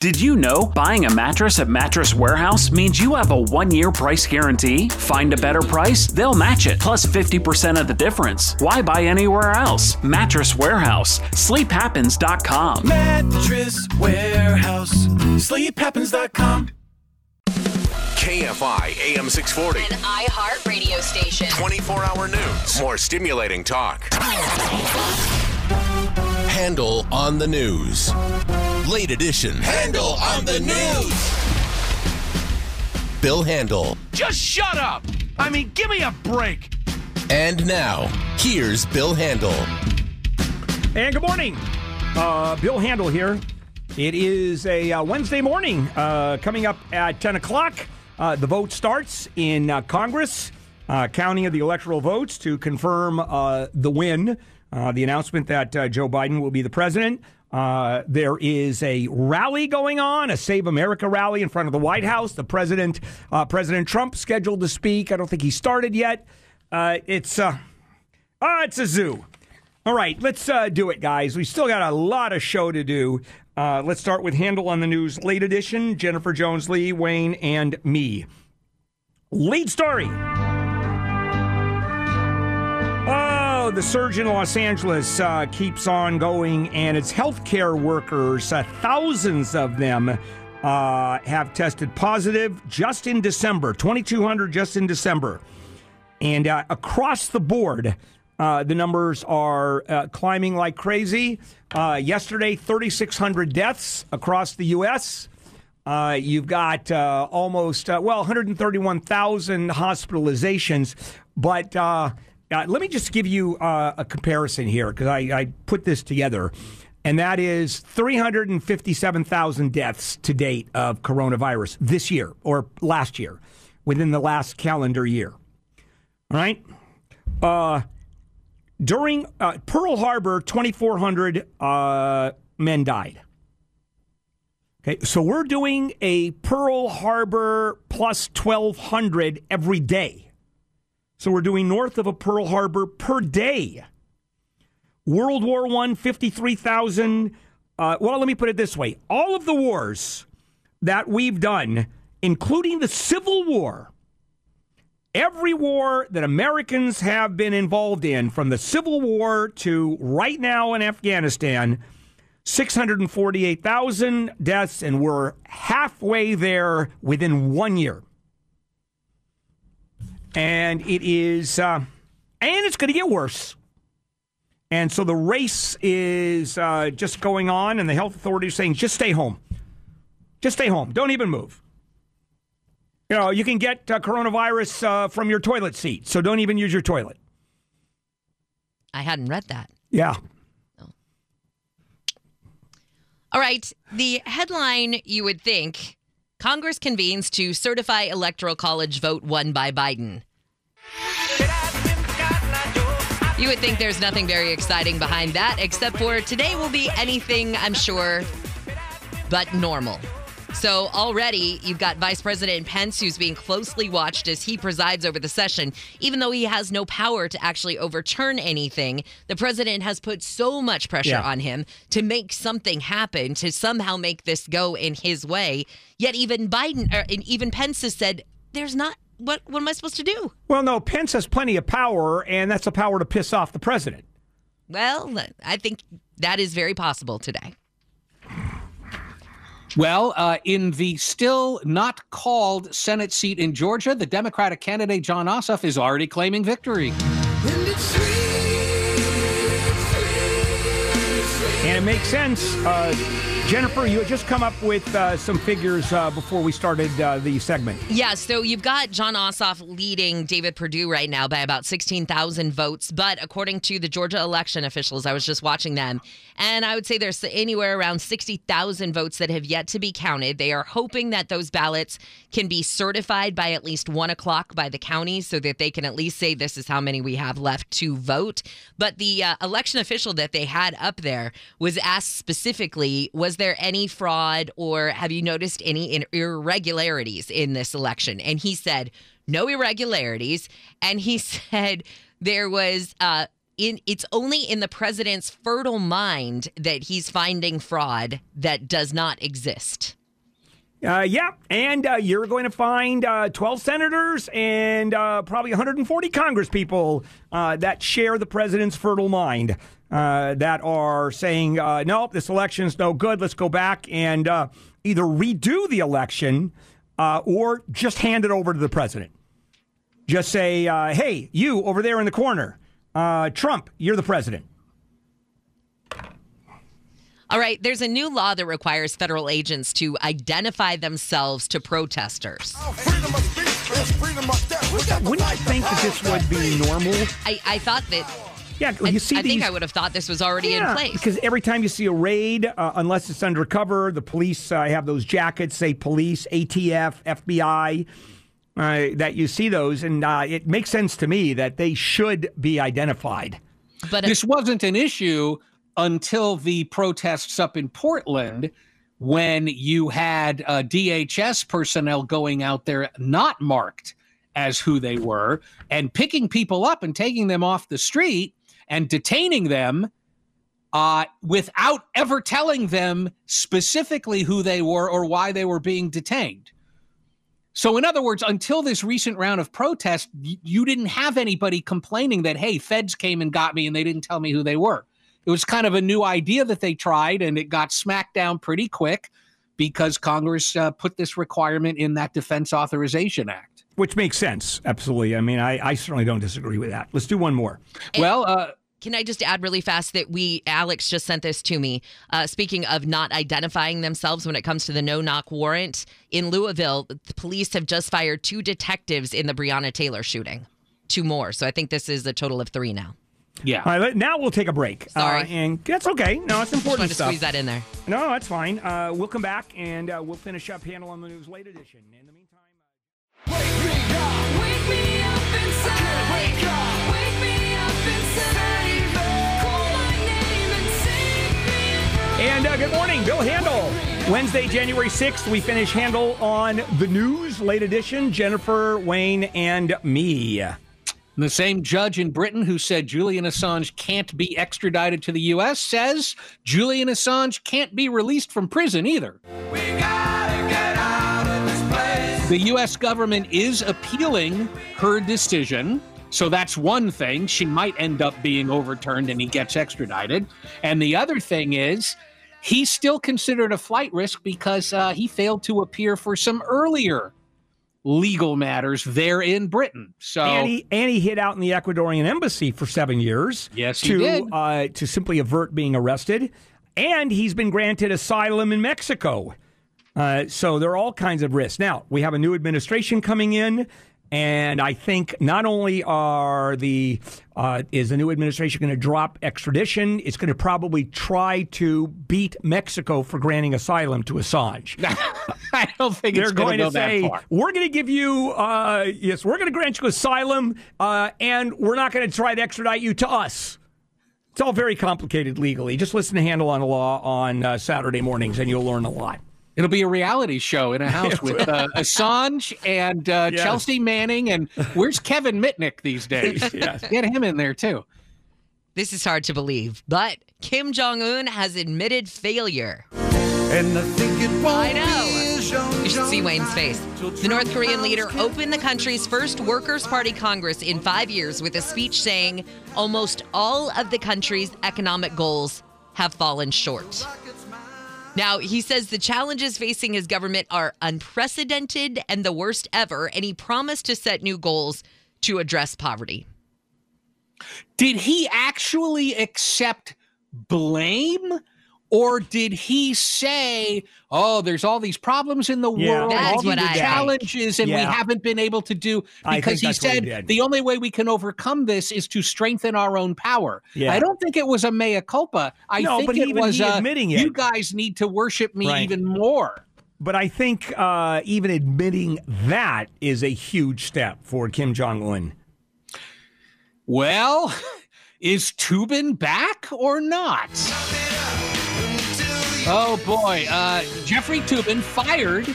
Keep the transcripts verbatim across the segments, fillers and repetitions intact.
Did you know buying a mattress at Mattress Warehouse means you have a one-year price guarantee? Find a better price? They'll match it, plus fifty percent of the difference. Why buy anywhere else? Mattress Warehouse. sleep happens dot com. Mattress Warehouse. sleep happens dot com. K F I A M six forty. An iHeart radio station. twenty-four hour news. More stimulating talk. Handel on the News. Late edition. Handel on the News. Bill Handel. Just shut up. I mean, give me a break. And now, here's Bill Handel. And good morning. Uh, Bill Handel here. It is a uh, Wednesday morning uh, coming up at ten o'clock. Uh, the vote starts in uh, Congress. Uh, counting of the electoral votes to confirm uh, the win. Uh, the announcement that uh, Joe Biden will be the president. Uh, there is a rally going on, a Save America rally in front of the White House. The president, uh, President Trump, scheduled to speak. I don't think he started yet. Uh, it's uh, uh, it's a zoo. All right, let's uh, do it, guys. We still got a lot of show to do. Uh, let's start with Handel on the News, late edition. Jennifer Jones-Lee, Wayne, and me. Lead story. Oh, the surge in Los Angeles uh, keeps on going, and it's healthcare workers, uh, thousands of them, uh, have tested positive just in December, twenty-two hundred just in December. And uh, across the board, uh, the numbers are uh, climbing like crazy. Uh, yesterday, thirty-six hundred deaths across the U S Uh, you've got uh, almost, uh, well, one hundred thirty-one thousand hospitalizations, but... Uh, Uh, let me just give you uh, a comparison here, because I, I put this together, and that is three hundred fifty-seven thousand deaths to date of coronavirus this year, or last year, within the last calendar year. All right? Uh, during uh, Pearl Harbor, twenty-four hundred uh, men died. Okay, so we're doing a Pearl Harbor plus twelve hundred every day. So we're doing north of a Pearl Harbor per day. World War One, fifty-three thousand. Uh, well, let me put it this way. All of the wars that we've done, including the Civil War, every war that Americans have been involved in, from the Civil War to right now in Afghanistan, six hundred forty-eight thousand deaths, and we're halfway there within one year. And it is, uh, and it's going to get worse. And so the race is uh, just going on, and the health authorities are saying, just stay home. Just stay home. Don't even move. You know, you can get uh, coronavirus uh, from your toilet seat, so don't even use your toilet. I hadn't read that. Yeah. No. All right. The headline, you would think... Congress convenes to certify Electoral College vote won by Biden. You would think there's nothing very exciting behind that, except for today will be anything, I'm sure, but normal. So already you've got Vice President Pence, who's being closely watched as he presides over the session. Even though he has no power to actually overturn anything, the president has put so much pressure yeah. on him to make something happen, to somehow make this go in his way. Yet even Biden, or even Pence has said, there's not, what, what am I supposed to do? Well, no, Pence has plenty of power, and that's the power to piss off the president. Well, I think that is very possible today. Well, uh, in the still not called Senate seat in Georgia, the Democratic candidate John Ossoff is already claiming victory. And, it's sweet, sweet, sweet, and it makes sense. Uh, Jennifer, you had just come up with uh, some figures uh, before we started uh, the segment. Yeah, so you've got John Ossoff leading David Perdue right now by about sixteen thousand votes. But according to the Georgia election officials, I was just watching them, and I would say there's anywhere around sixty thousand votes that have yet to be counted. They are hoping that those ballots can be certified by at least one o'clock by the county so that they can at least say this is how many we have left to vote. But the uh, election official that they had up there was asked specifically, was there any fraud or have you noticed any irregularities in this election? And he said, no irregularities. And he said there was... Uh, in, it's only in the president's fertile mind that he's finding fraud that does not exist. Uh, yeah, and uh, you're going to find uh, twelve senators and uh, probably one hundred forty congresspeople uh, that share the president's fertile mind uh, that are saying, uh, nope, this election's no good. Let's go back and uh, either redo the election uh, or just hand it over to the president. Just say, uh, hey, you over there in the corner, uh, Trump, you're the president. All right, there's a new law that requires federal agents to identify themselves to protesters. Wouldn't you think that this would be normal? I, I thought that. Yeah, you I, see I these, think I would have thought this was already yeah, in place. Because every time you see a raid, uh, unless it's undercover, the police uh, have those jackets, say police, A T F, F B I, uh, that you see those. And uh, it makes sense to me that they should be identified. But this wasn't an issue until the protests up in Portland, when you had uh, D H S personnel going out there not marked as who they were and picking people up and taking them off the street and detaining them uh, without ever telling them specifically who they were or why they were being detained. So in other words, until this recent round of protests, y- you didn't have anybody complaining that, hey, feds came and got me and they didn't tell me who they were. It was kind of a new idea that they tried, and it got smacked down pretty quick because Congress uh, put this requirement in that Defense Authorization Act. Which makes sense. Absolutely. I mean, I, I certainly don't disagree with that. Let's do one more. And well, uh, can I just add really fast that we, Alex just sent this to me. Uh, speaking of not identifying themselves when it comes to the no-knock warrant, in Louisville, the police have just fired two detectives in the Breonna Taylor shooting. Two more. So I think this is a total of three now. Yeah. All right, now we'll take a break. Sorry. Uh, and that's okay. No, it's important Just wanted to stuff. Squeeze that in there. No, that's fine. Uh, we'll come back and uh, we'll finish up Handel on the News late edition. In the meantime, uh... wake me up, wake me up inside. I can't wake up, wake me up inside. Call my name and save me from. And uh, good morning, Bill Handel. Wednesday, January sixth, we finish Handel on the News late edition. Jennifer, Wayne, and me. The same judge in Britain who said Julian Assange can't be extradited to the U S says Julian Assange can't be released from prison either. We gotta get out of this place. The U S government is appealing her decision, so that's one thing. She might end up being overturned and he gets extradited. And the other thing is he's still considered a flight risk because uh, he failed to appear for some earlier legal matters there in Britain. So and he, and he hid out in the Ecuadorian embassy for seven years. Yes, to, he did. Uh, to simply avert being arrested. And he's been granted asylum in Mexico. Uh, so there are all kinds of risks. Now, we have a new administration coming in. And I think not only are the uh, is the new administration going to drop extradition, it's going to probably try to beat Mexico for granting asylum to Assange. I don't think they're it's going to go say that far. We're going to give you uh, yes, we're going to grant you asylum, uh, and we're not going to try to extradite you to us. It's all very complicated legally. Just listen to Handel on the Law on uh, Saturday mornings, and you'll learn a lot. It'll be a reality show in a house with uh, Assange and uh, yes. Chelsea Manning. And where's Kevin Mitnick these days? Yes. Get him in there, too. This is hard to believe, but Kim Jong-un has admitted failure. And I think it won't I know. You should see Wayne's face. The North Korean leader opened the country's first Workers' Party Congress in five years with a speech saying almost all of the country's economic goals have fallen short. Now, he says the challenges facing his government are unprecedented and the worst ever, and he promised to set new goals to address poverty. Did he actually accept blame, or did he say, oh, there's all these problems in the yeah, world, all these challenges, and yeah. we haven't been able to do, because he said he the only way we can overcome this is to strengthen our own power. Yeah. I don't think it was a mea culpa. I no, think but it even was he uh, admitting it. You guys need to worship me right. even more. But I think uh, even admitting that is a huge step for Kim Jong-un. Well, is Tubin back or not? Oh, boy. Uh, Jeffrey Toobin fired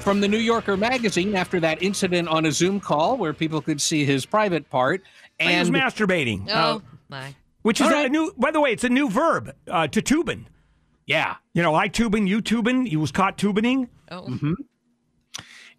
from the New Yorker magazine after that incident on a Zoom call where people could see his private part. And he was masturbating. Oh. Uh, my. Which is right. a new, by the way, it's a new verb, uh, to tubin. Yeah. You know, I tubin, you tubin, he was caught tubining. Oh. Mm-hmm.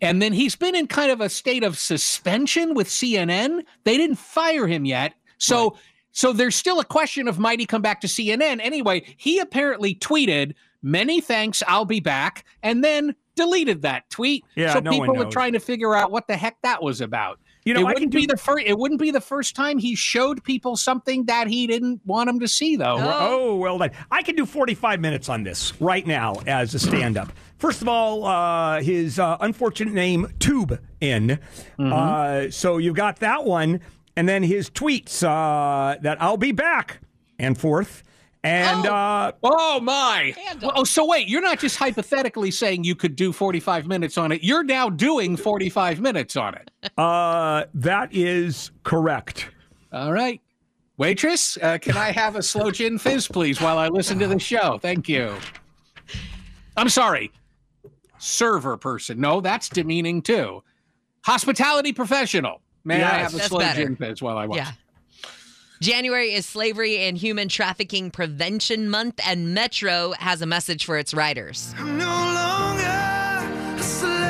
And then he's been in kind of a state of suspension with C N N. They didn't fire him yet. So, right. so there's still a question of might he come back to C N N. Anyway, he apparently tweeted, many thanks, I'll be back, and then deleted that tweet. Yeah, so no people were trying to figure out what the heck that was about. You know, it wouldn't be the first. It wouldn't be the first time he showed people something that he didn't want them to see, though. Oh, oh well, then. I can do forty-five minutes on this right now as a stand-up. First of all, uh, his uh, unfortunate name, Tube In. Mm-hmm. Uh, so you got that one, and then his tweets uh, that I'll be back and forth. And, oh, uh, oh my. Well, oh, so wait, you're not just hypothetically saying you could do forty-five minutes on it. You're now doing forty-five minutes on it. Uh, that is correct. All right. Waitress, uh, can I have a slow gin fizz, please, while I listen to the show? Thank you. I'm sorry. Server person. No, that's demeaning too. Hospitality professional. May yes, I have a slow better. gin fizz while I watch? Yeah. January is Slavery and Human Trafficking Prevention Month, and Metro has a message for its riders. I'm no longer a slave.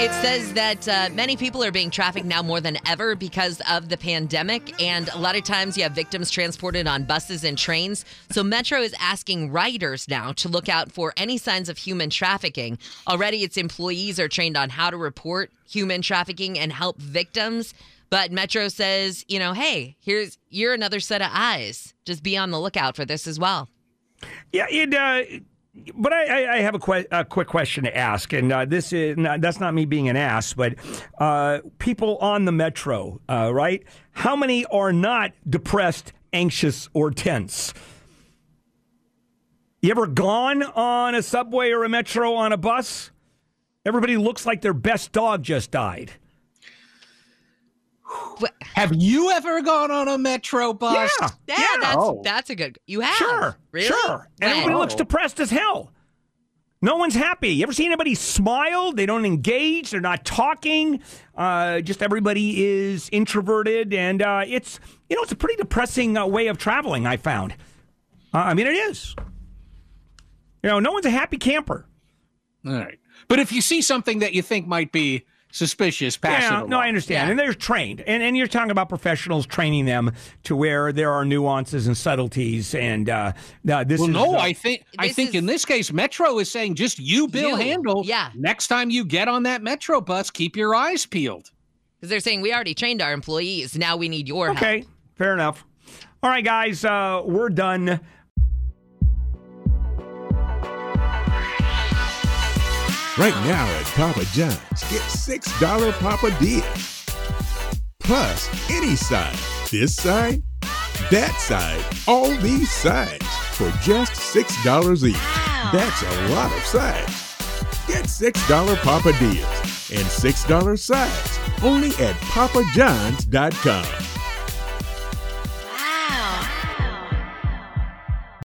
It says that uh, many people are being trafficked now more than ever because of the pandemic, and a lot of times you have victims transported on buses and trains. So Metro is asking riders now to look out for any signs of human trafficking. Already, its employees are trained on how to report human trafficking and help victims. But Metro says, you know, hey, here's you're another set of eyes. Just be on the lookout for this as well. Yeah, it, uh, but I, I have a, que- a quick question to ask, and uh, this is not, that's not me being an ass, but uh, people on the Metro, uh, right? How many are not depressed, anxious, or tense? You ever gone on a subway or a Metro on a bus? Everybody looks like their best dog just died. Have you ever gone on a Metro bus? Yeah, yeah, yeah. That's, oh. that's a good... You have? Sure, really? Sure. And when? everybody oh. looks depressed as hell. No one's happy. You ever see anybody smile? They don't engage. They're not talking. Uh, just everybody is introverted. And uh, it's, you know, it's a pretty depressing uh, way of traveling, I found. Uh, I mean, it is. You know, no one's a happy camper. All right. But if you see something that you think might be suspicious, passive. Yeah, no, I understand. Yeah. And they're trained. And and you're talking about professionals training them to where there are nuances and subtleties. And uh, uh, this well, is... Well, no, uh, I think, I think is, in this case, Metro is saying just you, Bill you. Handel. Yeah. Next time you get on that Metro bus, keep your eyes peeled. Because they're saying we already trained our employees. Now we need your okay, help. Okay, fair enough. All right, guys, uh, we're done. Right now at Papa John's, get six dollars Papadillas. Plus, any side, this side, that side, all these sides for just six dollars each. Wow. That's a lot of sides. Get six dollars Papadillas and six dollars sides only at Papa Johns dot com.